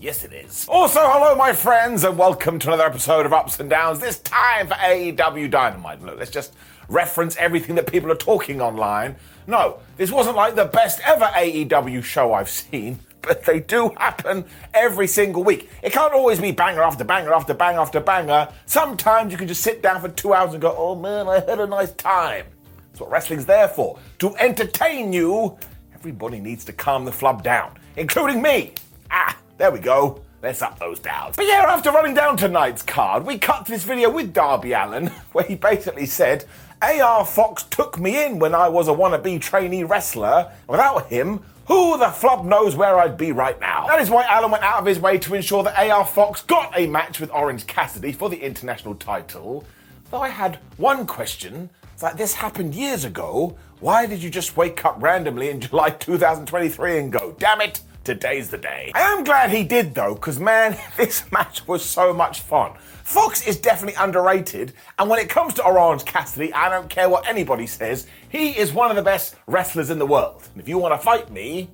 Yes, it is. Also, hello, my friends, and welcome to another episode of Ups and Downs, this time for AEW Dynamite. Look, let's just reference everything that people are talking online. No, this wasn't like the best ever AEW show I've seen, but they do happen every single week. It can't always be banger after banger after banger after banger. Sometimes you can just sit down for 2 hours and go, oh, man, I had a nice time. That's what wrestling's there for, to entertain you. Everybody needs to calm the flub down, including me. There we go. Let's up those downs. But yeah, after running down tonight's card, we cut to this video with Darby Allin, where he basically said, AR Fox took me in when I was a wannabe trainee wrestler. Without him, who the flub knows where I'd be right now? That is why Allin went out of his way to ensure that AR Fox got a match with Orange Cassidy for the international title. Though I had one question, that this happened years ago. Why did you just wake up randomly in July 2023 and go, damn it, today's the day? I am glad he did though, because man, this match was so much fun. Fox is definitely underrated, and when it comes to Orange Cassidy, I don't care what anybody says, he is one of the best wrestlers in the world. And if you want to fight me,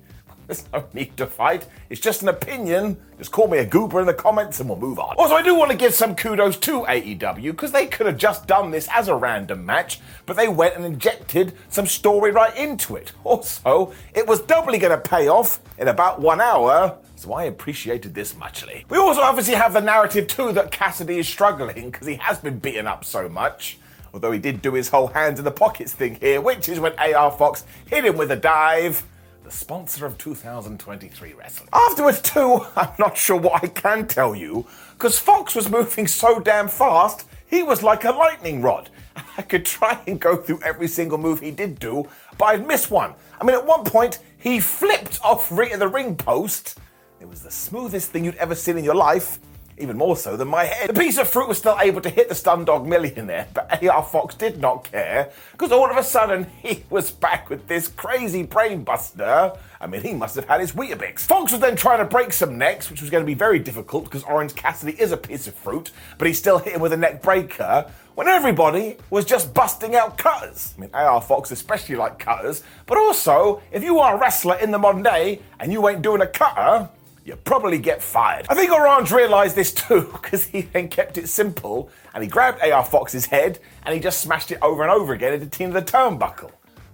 there's no need to fight. It's just an opinion. Just call me a goober in the comments and we'll move on. Also, I do want to give some kudos to AEW, because they could have just done this as a random match, but they went and injected some story right into it. Also, it was doubly going to pay off in about 1 hour, so I appreciated this muchly. We also obviously have the narrative too that Cassidy is struggling because he has been beaten up so much. Although he did do his whole hands in the pockets thing here, which is when AR Fox hit him with a dive. The sponsor of 2023 wrestling. Afterwards too, I'm not sure what I can tell you, because Fox was moving so damn fast, he was like a lightning rod. I could try and go through every single move he did do, but I'd miss one. I mean, at one point, he flipped off the ring post. It was the smoothest thing you'd ever seen in your life, even more so than my head. The piece of fruit was still able to hit the Stun Dog Millionaire, but AR Fox did not care, because all of a sudden he was back with this crazy brain buster. I mean, he must have had his Weetabix. Fox was then trying to break some necks, which was going to be very difficult because Orange Cassidy is a piece of fruit, but he still hit him with a neck breaker when everybody was just busting out cutters. I mean, AR Fox especially liked cutters, but also, if you are a wrestler in the modern day and you ain't doing a cutter, you probably get fired. I think Orange realised this too, because he then kept it simple, and he grabbed AR Fox's head, and he just smashed it over and over again into the turnbuckle.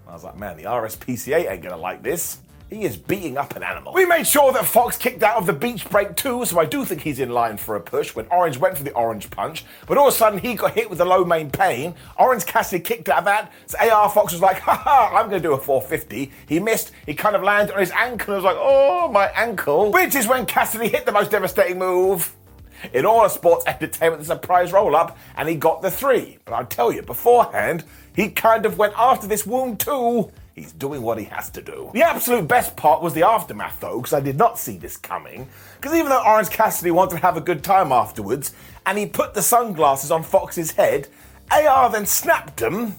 I was like, man, the RSPCA ain't gonna like this. He is beating up an animal. We made sure that Fox kicked out of the beach break too, so I do think he's in line for a push when Orange went for the orange punch, but all of a sudden he got hit with a low main pain. Orange Cassidy kicked out of that, so AR Fox was like, haha, I'm gonna do a 450. He missed, he kind of landed on his ankle and was like, oh, my ankle. Which is when Cassidy hit the most devastating move in all of sports entertainment, the surprise roll-up, and he got the 3. But I'll tell you, beforehand, he kind of went after this wound too. He's doing what he has to do. The absolute best part was the aftermath though, because I did not see this coming. Because even though Orange Cassidy wanted to have a good time afterwards, and he put the sunglasses on Fox's head, AR then snapped them,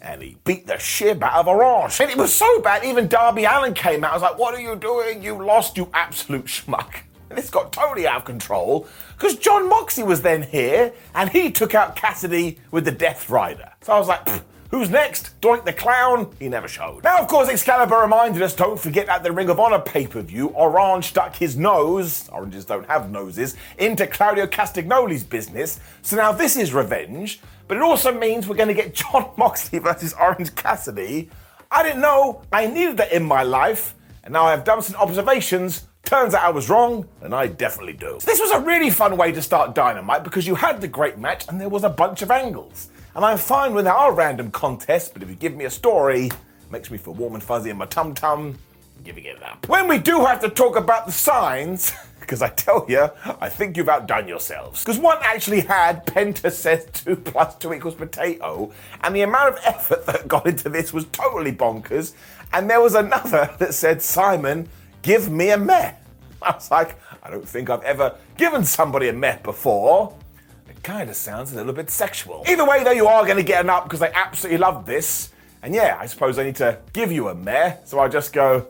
and he beat the shit out of Orange. And it was so bad, even Darby Allin came out. I was like, what are you doing? You lost, you absolute schmuck. And this got totally out of control, because Jon Moxley was then here, and he took out Cassidy with the Death Rider. So I was like, pfft. Who's next? Doink the Clown? He never showed. Now, of course, Excalibur reminded us, don't forget at the Ring of Honor pay-per-view, Orange stuck his nose, oranges don't have noses, into Claudio Castagnoli's business. So now this is revenge, but it also means we're going to get Jon Moxley versus Orange Cassidy. I didn't know I needed that in my life, and now I have done some observations. Turns out I was wrong, and I definitely do. So this was a really fun way to start Dynamite, because you had the great match, and there was a bunch of angles. And I'm fine with our random contest, but if you give me a story, it makes me feel warm and fuzzy in my tum-tum, I'm giving it up. When we do have to talk about the signs, because I tell you, I think you've outdone yourselves. Because one actually had Penta says 2 + 2 = potato, and the amount of effort that got into this was totally bonkers. And there was another that said, Simon, give me a meh. I was like, I don't think I've ever given somebody a meh before. It kind of sounds a little bit sexual. Either way, though, you are going to get an up because I absolutely love this. And yeah, I suppose I need to give you a meh, so I'll just go,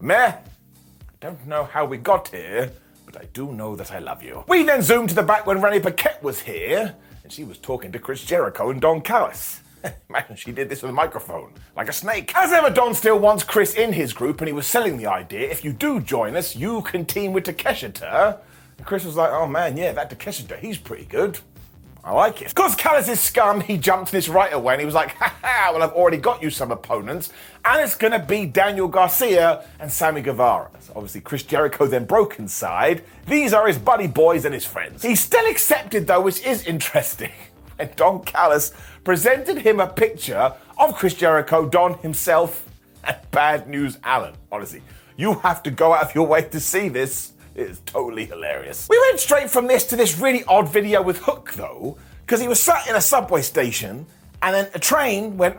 meh. I don't know how we got here, but I do know that I love you. We then zoomed to the back when Renee Paquette was here, and she was talking to Chris Jericho and Don Callis. Imagine she did this with a microphone, like a snake. As ever, Don still wants Chris in his group, and he was selling the idea, if you do join us, you can team with Takeshita. And Chris was like, oh man, yeah, that Takeshita, he's pretty good. I like it. Cause Callis is scum, he jumped this right away, and he was like, haha, well, I've already got you some opponents, and it's gonna be Daniel Garcia and Sammy Guevara. So obviously, Chris Jericho then broke inside. These are his buddy boys and his friends. He still accepted though, which is interesting. And Don Callis presented him a picture of Chris Jericho, Don himself, and Bad News Allen. Honestly, you have to go out of your way to see this. It is totally hilarious. We went straight from this to this really odd video with Hook, though, because he was sat in a subway station, and then a train went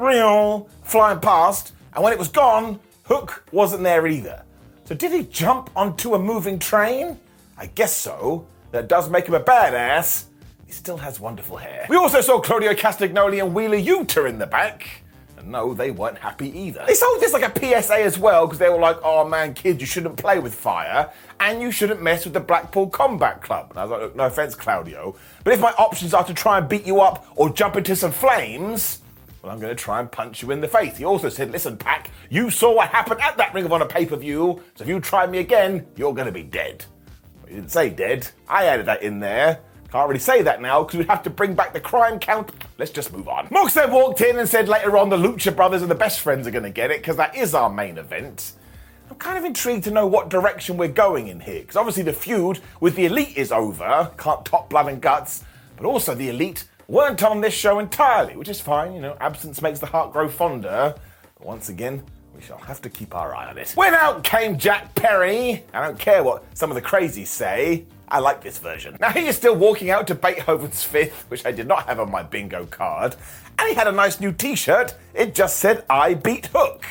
flying past, and when it was gone, Hook wasn't there either. So did he jump onto a moving train? I guess so. That does make him a badass. Still has wonderful hair. We also saw Claudio Castagnoli and Wheeler Yuta in the back. And no, they weren't happy either. They sold this like a PSA as well, because they were like, oh man, kids, you shouldn't play with fire, and you shouldn't mess with the Blackpool Combat Club. And I was like, look, no offense, Claudio, but if my options are to try and beat you up or jump into some flames, well, I'm going to try and punch you in the face. He also said, listen, Pac, you saw what happened at that Ring of Honor pay-per-view, so if you try me again, you're going to be dead. Well, he didn't say dead. I added that in there. Can't really say that now, because we'd have to bring back the crime count. Let's just move on. Mox then walked in and said later on the Lucha Brothers and the Best Friends are going to get it, because that is our main event. I'm kind of intrigued to know what direction we're going in here, because obviously the feud with the Elite is over, can't top Blood and Guts, but also the Elite weren't on this show entirely, which is fine, you know, absence makes the heart grow fonder. But once again, we shall have to keep our eye on it. When out came Jack Perry, I don't care what some of the crazies say, I like this version. Now he is still walking out to Beethoven's Fifth, which I did not have on my bingo card, and he had a nice new t-shirt, it just said, I beat Hook.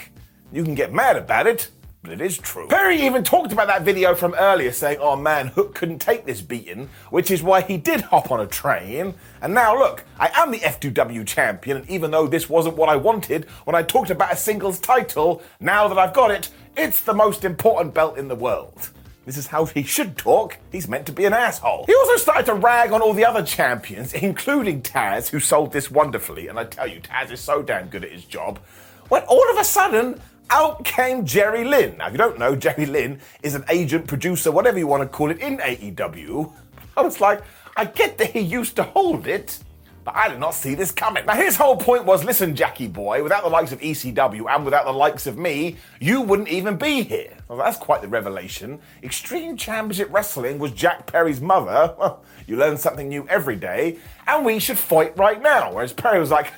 You can get mad about it, but it is true. Perry even talked about that video from earlier saying, oh man, Hook couldn't take this beating, which is why he did hop on a train. And now look, I am the F2W champion, and even though this wasn't what I wanted when I talked about a singles title, now that I've got it, it's the most important belt in the world. This is how he should talk. He's meant to be an asshole. He also started to rag on all the other champions, including Taz, who sold this wonderfully. And I tell you, Taz is so damn good at his job. When all of a sudden, out came Jerry Lynn. Now, if you don't know, Jerry Lynn is an agent, producer, whatever you want to call it, in AEW. I was like, I get that he used to hold it, but I did not see this coming. Now, his whole point was, listen, Jackie boy, without the likes of ECW and without the likes of me, you wouldn't even be here. Well, that's quite the revelation. Extreme Championship Wrestling was Jack Perry's mother. Well, you learn something new every day, and we should fight right now. Whereas Perry was like,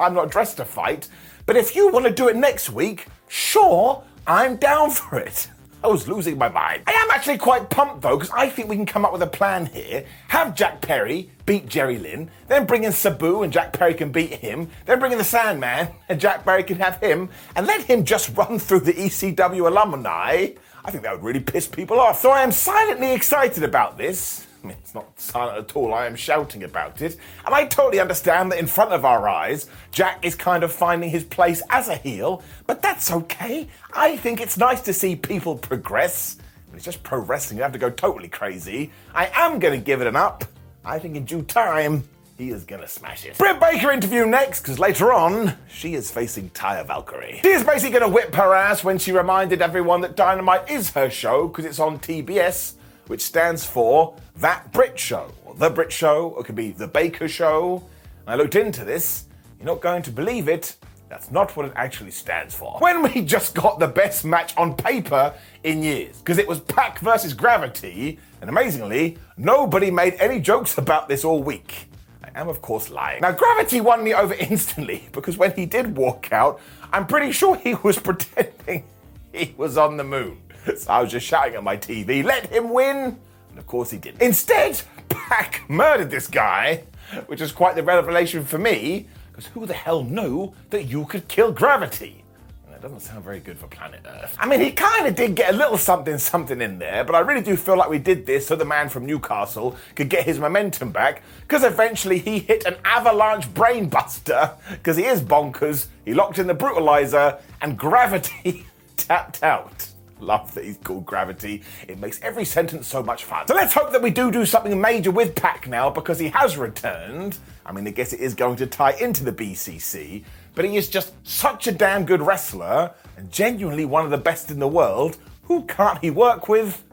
I'm not dressed to fight, but if you want to do it next week, sure, I'm down for it. I was losing my mind. I am actually quite pumped though, because I think we can come up with a plan here. Have Jack Perry beat Jerry Lynn, then bring in Sabu and Jack Perry can beat him, then bring in the Sandman and Jack Perry can have him, and let him just run through the ECW alumni. I think that would really piss people off. So I am silently excited about this. I mean, it's not silent at all, I am shouting about it. And I totally understand that in front of our eyes, Jack is kind of finding his place as a heel, but that's okay. I think it's nice to see people progress. When it's just pro wrestling, you have to go totally crazy. I am gonna give it an up. I think in due time, he is gonna smash it. Britt Baker interview next, because later on, she is facing Taya Valkyrie. She is basically gonna whip her ass when she reminded everyone that Dynamite is her show, because it's on TBS, which stands for That Brit Show, or The Brit Show, or it could be The Baker Show. And I looked into this, you're not going to believe it, that's not what it actually stands for. When we just got the best match on paper in years, because it was Pac versus Gravity, and amazingly, nobody made any jokes about this all week. I am of course lying. Now, Gravity won me over instantly because when he did walk out, I'm pretty sure he was pretending he was on the moon. So I was just shouting at my TV, let him win, and of course he didn't. Instead, Pac murdered this guy, which is quite the revelation for me, because who the hell knew that you could kill Gravity? And that doesn't sound very good for planet Earth. I mean, he kind of did get a little something in there, but I really do feel like we did this so the man from Newcastle could get his momentum back, because eventually he hit an avalanche brainbuster, because he is bonkers, he locked in the brutalizer, and Gravity tapped out. Love that he's called Gravity. It makes every sentence so much fun. So let's hope that we do something major with Pac now, because he has returned. I mean, I guess it is going to tie into the BCC, but he is just such a damn good wrestler and genuinely one of the best in the world. Who can't he work with?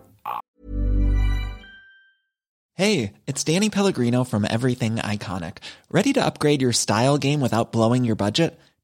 Hey, it's Danny Pellegrino from Everything Iconic. Ready to upgrade your style game without blowing your budget?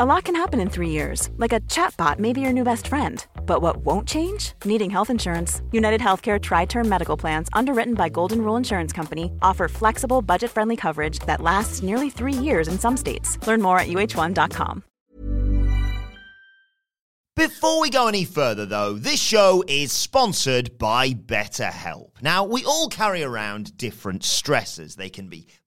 A lot can happen in 3 years, like a chatbot may be your new best friend. But what won't change? Needing health insurance. United Healthcare Tri-Term Medical Plans, underwritten by Golden Rule Insurance Company, offer flexible, budget-friendly coverage that lasts nearly 3 years in some states. Learn more at uh1.com. Before we go any further, though, this show is sponsored by BetterHelp. Now, we all carry around different stressors. They can be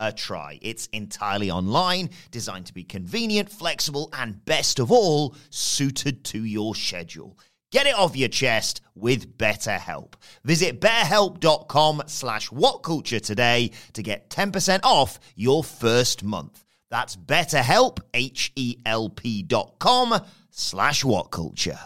a try? It's entirely online, designed to be convenient, flexible, and best of all, suited to your schedule. Get it off your chest with BetterHelp. Visit betterhelp.com/whatculture today to get 10% off your first month. That's BetterHelp, HELP.com/whatculture.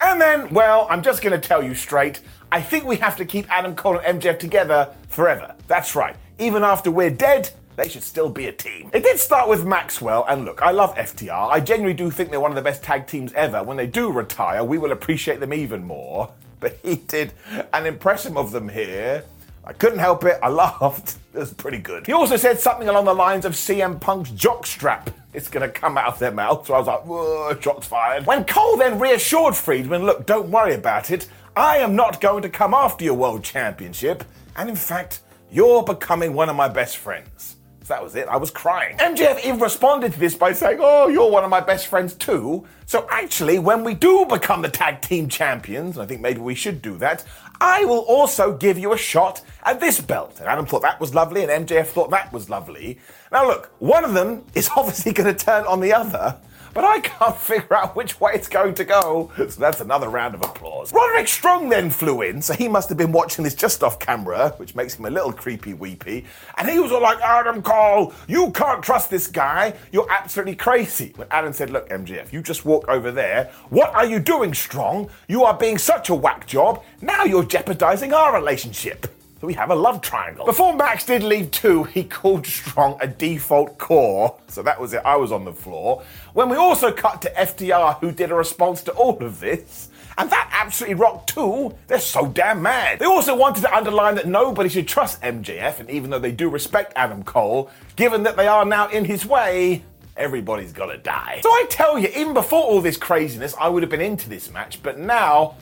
And then, I'm just going to tell you straight, I think we have to keep Adam Cole and MJF together forever. That's right. Even after we're dead, they should still be a team. It did start with Maxwell, and look, I love FTR. I genuinely do think they're one of the best tag teams ever. When they do retire, we will appreciate them even more. But he did an impression of them here. I couldn't help it. I laughed. It was pretty good. He also said something along the lines of CM Punk's jockstrap. It's going to come out of their mouth. So I was like, whoa, shots fired. When Cole then reassured Friedman, look, don't worry about it. I am not going to come after your world championship. And in fact, you're becoming one of my best friends. So that was it. I was crying. MJF even responded to this by saying, oh, you're one of my best friends too. So actually, when we do become the tag team champions, and I think maybe we should do that, I will also give you a shot at this belt. And Adam thought that was lovely, and MJF thought that was lovely. Now look, one of them is obviously going to turn on the other, but I can't figure out which way it's going to go. So that's another round of applause. Roderick Strong then flew in, so he must have been watching this just off camera, which makes him a little creepy weepy. And he was all like, Adam Cole, you can't trust this guy. You're absolutely crazy. When Adam said, look, MJF, you just walk over there. What are you doing, Strong? You are being such a whack job. Now you're jeopardizing our relationship. So we have a love triangle. Before Max did leave too, he called Strong a default core. So that was it, I was on the floor. When we also cut to FTR, who did a response to all of this, and that absolutely rocked too. They're so damn mad. They also wanted to underline that nobody should trust MJF, and even though they do respect Adam Cole, given that they are now in his way, everybody's gotta die. So I tell you, even before all this craziness, I would have been into this match, but now,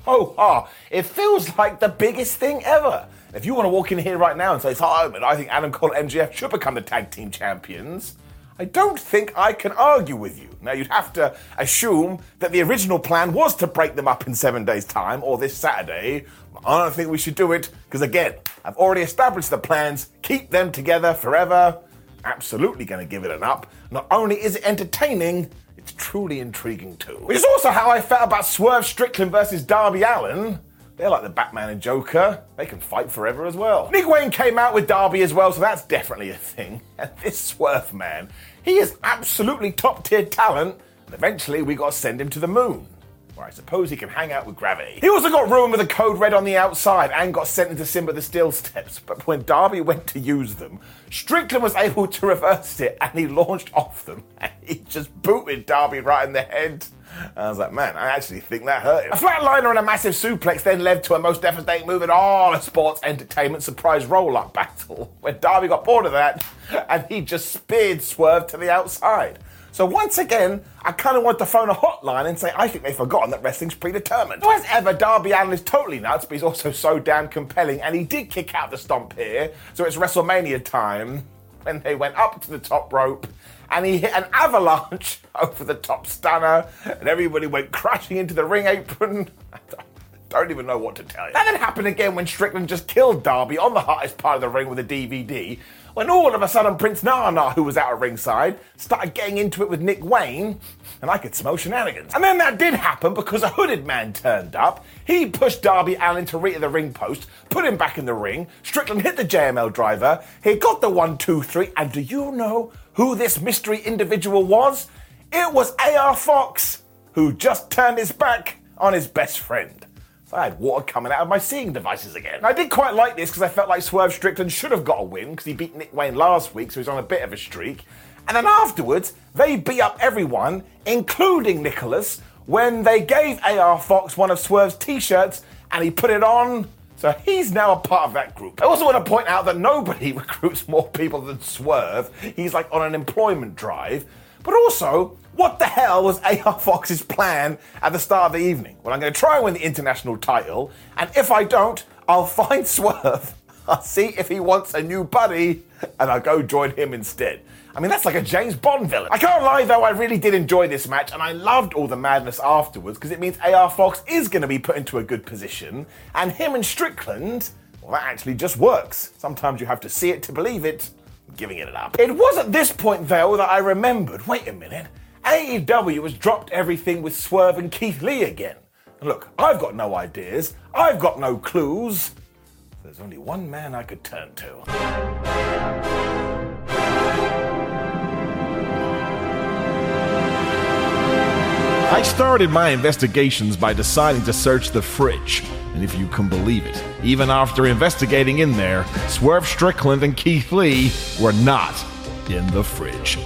it feels like the biggest thing ever. If you want to walk in here right now and say, I think Adam Cole and MJF should become the tag team champions, I I don't think I can argue with you. Now, you'd have to assume that the original plan was to break them up in 7 days' time or this Saturday. I don't think we should do it because, again, I've already established the plans. Keep them together forever. Absolutely going to give it an up. Not only is it entertaining, it's truly intriguing too. Which is also how I felt about Swerve Strickland versus Darby Allin. They're like the Batman and Joker. They can fight forever as well. Nick Wayne came out with Darby as well, so that's definitely a thing. And this Swerve man, he is absolutely top-tier talent, and eventually we got to send him to the moon, where I suppose he can hang out with Gravity. He also got ruined with a code red on the outside and got sent into Simba the Steel Steps, but when Darby went to use them, Strickland was able to reverse it, and he launched off them, and he just booted Darby right in the head. And I was like, man, I actually think that hurt him. A flatliner and a massive suplex then led to a most devastating move in all of sports entertainment, surprise roll-up battle, where Darby got bored of that and he just speared Swerve to the outside. So once again, I kind of want to phone a hotline and say, I think they've forgotten that wrestling's predetermined. So as ever, Darby Allin is totally nuts, but he's also so damn compelling, and he did kick out the stomp here, so it's WrestleMania time. When they went up to the top rope, and he hit an avalanche over the top stunner, and everybody went crashing into the ring apron. I don't even know what to tell you. That then happened again when Strickland just killed Darby on the hardest part of the ring with a DVD, when all of a sudden Prince Nana, who was out of ringside, started getting into it with Nick Wayne, and I could smell shenanigans. And then that did happen because a hooded man turned up. He pushed Darby Allin to Rita the ring post, put him back in the ring. Strickland hit the JML driver. He got the 1, 2, 3, and do you know who this mystery individual was? It was AR Fox, who just turned his back on his best friend. I had water coming out of my seeing devices again. And I did quite like this because I felt like Swerve Strickland should have got a win because he beat Nick Wayne last week, so he's on a bit of a streak. And then afterwards, they beat up everyone, including Nicholas, when they gave AR Fox one of Swerve's t-shirts and he put it on. So he's now a part of that group. I also want to point out that nobody recruits more people than Swerve. He's like on an employment drive. But also, what the hell was AR Fox's plan at the start of the evening? Well, I'm going to try and win the international title, and if I don't, I'll find Swerve. I'll see if he wants a new buddy, and I'll go join him instead. I mean, that's like a James Bond villain. I can't lie, though, I really did enjoy this match, and I loved all the madness afterwards, because it means AR Fox is going to be put into a good position, and him and Strickland, well, that actually just works. Sometimes you have to see it to believe it. Giving it up. It was at this point, though, that I remembered, wait a minute, AEW has dropped everything with Swerve and Keith Lee again. And look, I've got no ideas, I've got no clues. There's only one man I could turn to. I started my investigations by deciding to search the fridge, and if you can believe it, even after investigating in there, Swerve Strickland and Keith Lee were not in the fridge.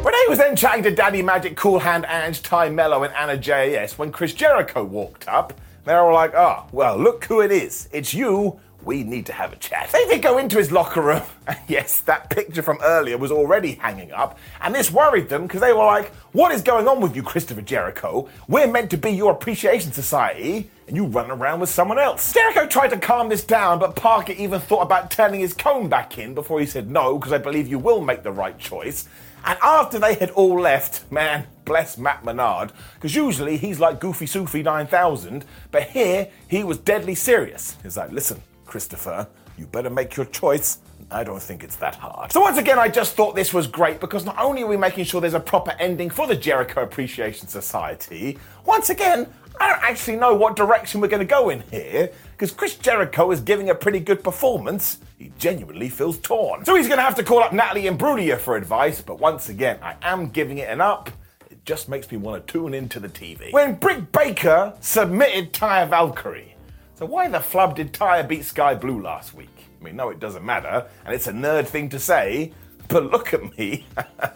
Renee was then chatting to Daddy Magic, Cool Hand Ange, Ty Mello, and Anna JAS when Chris Jericho walked up. They were all like, oh, well, look who it is. It's you. We need to have a chat. They did go into his locker room, and yes, that picture from earlier was already hanging up, and this worried them because they were like, what is going on with you, Christopher Jericho? We're meant to be your appreciation society, and you run around with someone else. Jericho tried to calm this down, but Parker even thought about turning his comb back in before he said no, because I believe you will make the right choice. And after they had all left, man, bless Matt Menard, because usually he's like Goofy Soofy 9000, but here he was deadly serious. He's like, listen, Christopher, you better make your choice. I don't think it's that hard. So once again, I just thought this was great because not only are we making sure there's a proper ending for the Jericho Appreciation Society, once again, I don't actually know what direction we're going to go in here because Chris Jericho is giving a pretty good performance. He genuinely feels torn. So he's going to have to call up Natalie Imbruglia for advice, but once again, I am giving it an up. It just makes me want to tune into the TV. When Britt Baker submitted Taya Valkyrie, so why the flub did Taya beat Sky Blue last week? I mean, no, it doesn't matter, and it's a nerd thing to say, but look at me.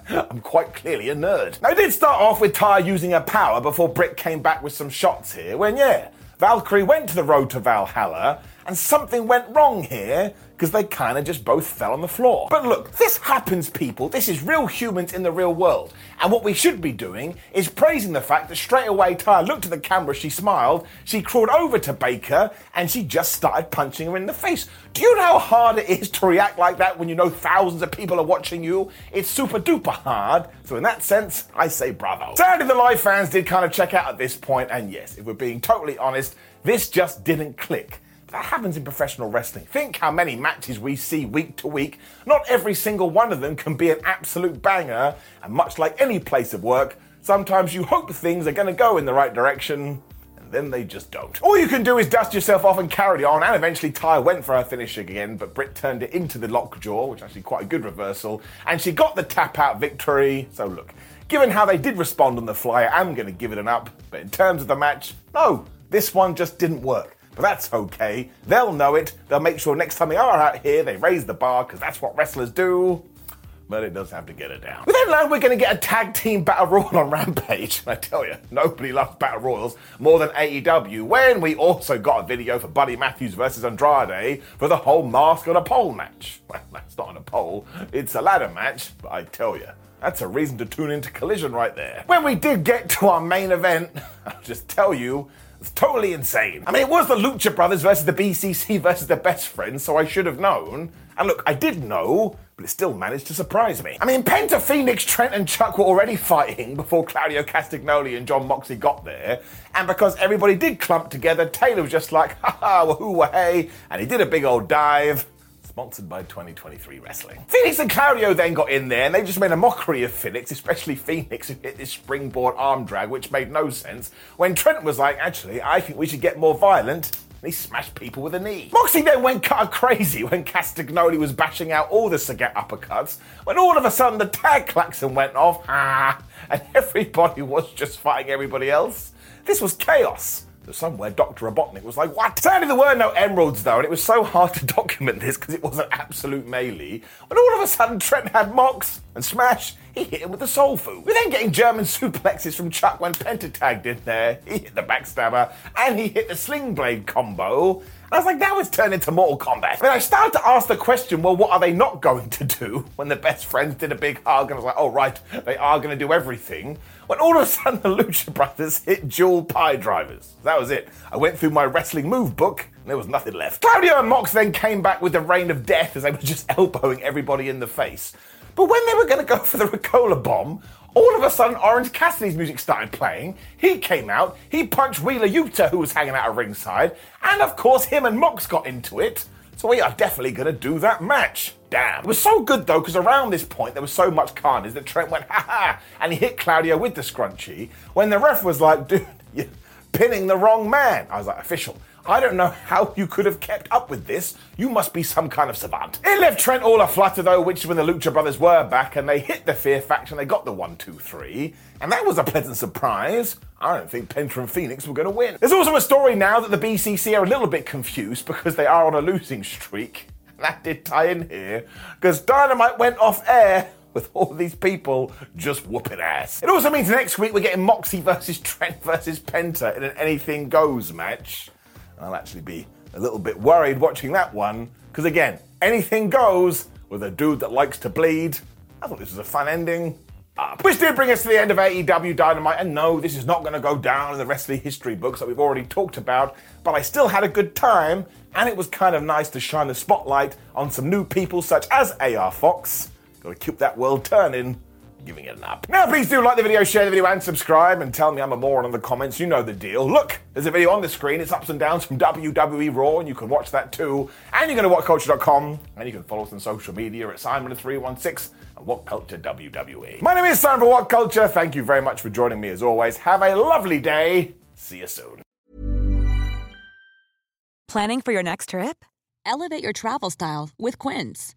I'm quite clearly a nerd. Now, it did start off with Taya using her power before Britt came back with some shots here, when, yeah, Valkyrie went to the road to Valhalla, and something went wrong here because they kind of just both fell on the floor. But look, this happens, people. This is real humans in the real world. And what we should be doing is praising the fact that straight away Taya looked at the camera, she smiled, she crawled over to Baker, and she just started punching her in the face. Do you know how hard it is to react like that when you know thousands of people are watching you? It's super duper hard. So in that sense, I say bravo. Sadly, the live fans did kind of check out at this point, and yes, if we're being totally honest, this just didn't click. That happens in professional wrestling. Think how many matches we see week to week. Not every single one of them can be an absolute banger, and much like any place of work, sometimes you hope things are going to go in the right direction, and then they just don't. All you can do is dust yourself off and carry on, and eventually Ty went for her finisher again, but Britt turned it into the lockjaw, which is actually quite a good reversal, and she got the tap-out victory. So look, given how they did respond on the fly, I am going to give it an up, but in terms of the match, no, this one just didn't work. But that's okay, they'll know it, they'll make sure next time they are out here they raise the bar, because that's what wrestlers do, but it does have to get it down. We then learned we're going to get a tag team battle royal on Rampage, and I tell you, nobody loves battle royals more than AEW, when we also got a video for Buddy Matthews versus Andrade for the whole mask on a pole match. Well, that's not on a pole, it's a ladder match, but I tell you, that's a reason to tune into Collision right there. When we did get to our main event, I'll just tell you, it's totally insane. I mean, it was the Lucha Brothers versus the BCC versus the Best Friends, so I should have known. And look, I did know, but it still managed to surprise me. I mean, Penta, Phoenix, Trent and Chuck were already fighting before Claudio Castagnoli and Jon Moxley got there. And because everybody did clump together, Taylor was just like, ha-ha, wahoo, wahey, and he did a big old dive. Sponsored by 2023 Wrestling. Phoenix and Claudio then got in there, and they just made a mockery of Phoenix, especially Phoenix, who hit this springboard arm drag, which made no sense, when Trent was like, actually, I think we should get more violent, and he smashed people with a knee. Moxley then went kind of crazy when Castagnoli was bashing out all the Sagat uppercuts, when all of a sudden the tag klaxon went off, and everybody was just fighting everybody else. This was chaos. Somewhere Dr. Robotnik was like, what? Sadly, there were no emeralds though, and it was so hard to document this because it was an absolute melee. When all of a sudden Trent had Mox and Smash, he hit him with the soul food. We're then getting German suplexes from Chuck when Penta tagged in there. He hit the backstabber and he hit the sling blade combo. And I was like, now it's turned into Mortal Kombat. Then I started to ask the question, well, what are they not going to do? When the Best Friends did a big hug, and I was like, oh, right, they are going to do everything. When all of a sudden the Lucha Brothers hit dual pie drivers. That was it. I went through my wrestling move book, and there was nothing left. Claudio and Mox then came back with the Reign of Death as they were just elbowing everybody in the face. But when they were going to go for the Ricola bomb, all of a sudden, Orange Cassidy's music started playing. He came out, he punched Wheeler Yuta, who was hanging out at ringside, and of course, him and Mox got into it. So we are definitely going to do that match. Damn. It was so good though, because around this point, there was so much carnage that Trent went, ha-ha, and he hit Claudio with the scrunchie, when the ref was like, dude, you're pinning the wrong man. I was like, official, I don't know how you could have kept up with this. You must be some kind of savant. It left Trent all aflutter though, which is when the Lucha Brothers were back and they hit the Fear Factor and they got the 1, 2, 3. And that was a pleasant surprise. I don't think Penta and Phoenix were going to win. There's also a story now that the BCC are a little bit confused because they are on a losing streak. That did tie in here because Dynamite went off air with all these people just whooping ass. It also means next week we're getting Moxie versus Trent versus Penta in an anything goes match. I'll actually be a little bit worried watching that one, because again, anything goes with a dude that likes to bleed. I thought this was a fun ending. Which did bring us to the end of AEW Dynamite, and no, this is not going to go down in the wrestling history books that we've already talked about, but I still had a good time, and it was kind of nice to shine the spotlight on some new people such as AR Fox. Got to keep that world turning. Giving it an up. Now please do like the video, share the video and subscribe, and tell me I'm a moron in the comments, you know the deal. Look, there's a video on the screen, it's ups and downs from WWE Raw, and you can watch that too. And you can go to WhatCulture.com, and you can follow us on social media at Simon316 and WhatCulture WWE. My name is Simon for WhatCulture, thank you very much for joining me as always. Have a lovely day, see you soon. Planning for your next trip? Elevate your travel style with Quince.